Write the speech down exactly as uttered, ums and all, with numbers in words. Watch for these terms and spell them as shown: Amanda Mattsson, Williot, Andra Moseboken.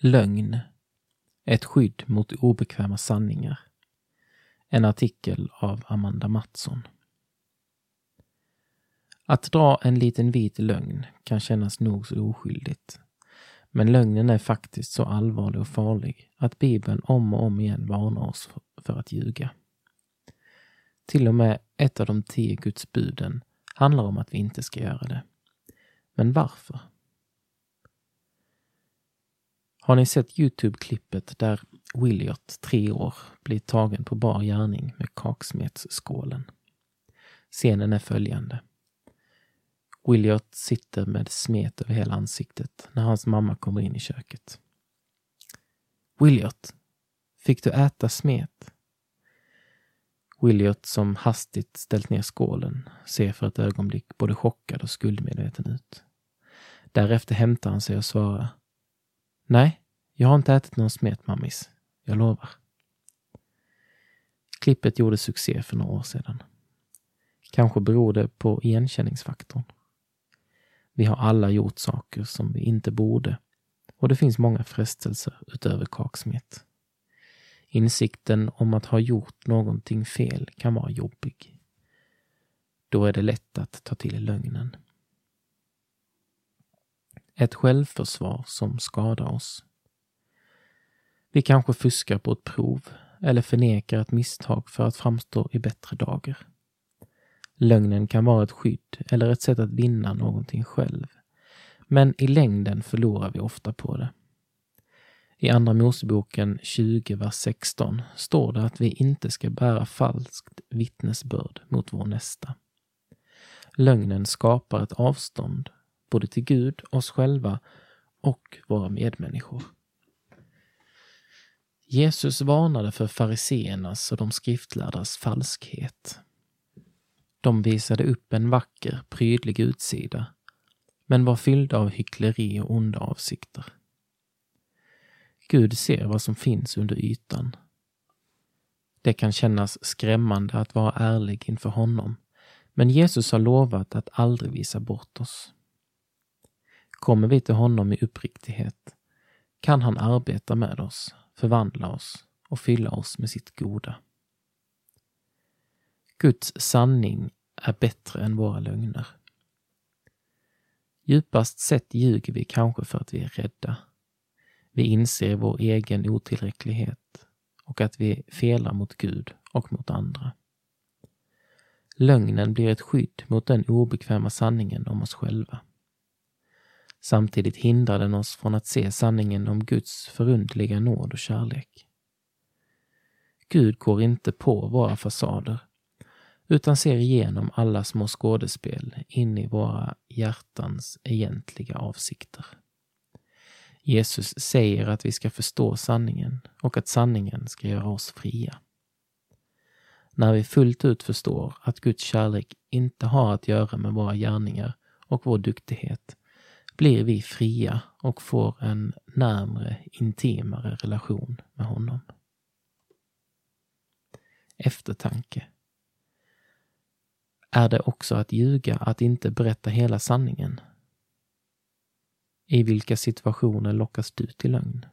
Lögn. Ett skydd mot obekväma sanningar. En artikel av Amanda Mattsson. Att dra en liten vit lögn kan kännas nog så oskyldigt. Men lögnen är faktiskt så allvarlig och farlig att Bibeln om och om igen varnar oss för att ljuga. Till och med ett av de tio Guds buden handlar om att vi inte ska göra det. Men varför? Har ni sett YouTube-klippet där Williot, tre år, blir tagen på bar gärning med kaksmetsskålen? Scenen är följande. Williot sitter med smet över hela ansiktet när hans mamma kommer in i köket. Williot, fick du äta smet? Williot, som hastigt ställt ner skålen, ser för ett ögonblick både chockad och skuldmedveten ut. Därefter hämtar han sig och svarar: Nej, jag har inte ätit någon smet, mammis. Jag lovar. Klippet gjorde succé för några år sedan. Kanske beror det på igenkänningsfaktorn. Vi har alla gjort saker som vi inte borde, och det finns många frestelser utöver kaksmet. Insikten om att ha gjort någonting fel kan vara jobbig. Då är det lätt att ta till lögnen. Ett självförsvar som skadar oss. Vi kanske fuskar på ett prov eller förnekar ett misstag för att framstå i bättre dagar. Lögnen kan vara ett skydd eller ett sätt att vinna någonting själv, men i längden förlorar vi ofta på det. I Andra Moseboken tjugo, vers sexton står det att vi inte ska bära falskt vittnesbörd mot vår nästa. Lögnen skapar ett avstånd både till Gud, oss själva och våra medmänniskor. Jesus varnade för fariseernas och de skriftlärdas falskhet. De visade upp en vacker, prydlig utsida, men var fyllda av hyckleri och onda avsikter. Gud ser vad som finns under ytan. Det kan kännas skrämmande att vara ärlig inför honom, men Jesus har lovat att aldrig visa bort oss. Kommer vi till honom i uppriktighet, kan han arbeta med oss, förvandla oss och fylla oss med sitt goda. Guds sanning är bättre än våra lögner. Djupast sett ljuger vi kanske för att vi är rädda. Vi inser vår egen otillräcklighet och att vi felar mot Gud och mot andra. Lögnen blir ett skydd mot den obekväma sanningen om oss själva. Samtidigt hindrar den oss från att se sanningen om Guds förundliga nåd och kärlek. Gud går inte på våra fasader, utan ser igenom alla små skådespel in i våra hjärtans egentliga avsikter. Jesus säger att vi ska förstå sanningen och att sanningen ska göra oss fria. När vi fullt ut förstår att Guds kärlek inte har att göra med våra gärningar och vår duktighet, blir vi fria och får en närmare, intimare relation med honom. Eftertanke. Är det också att ljuga att inte berätta hela sanningen? I vilka situationer lockas du till lögn?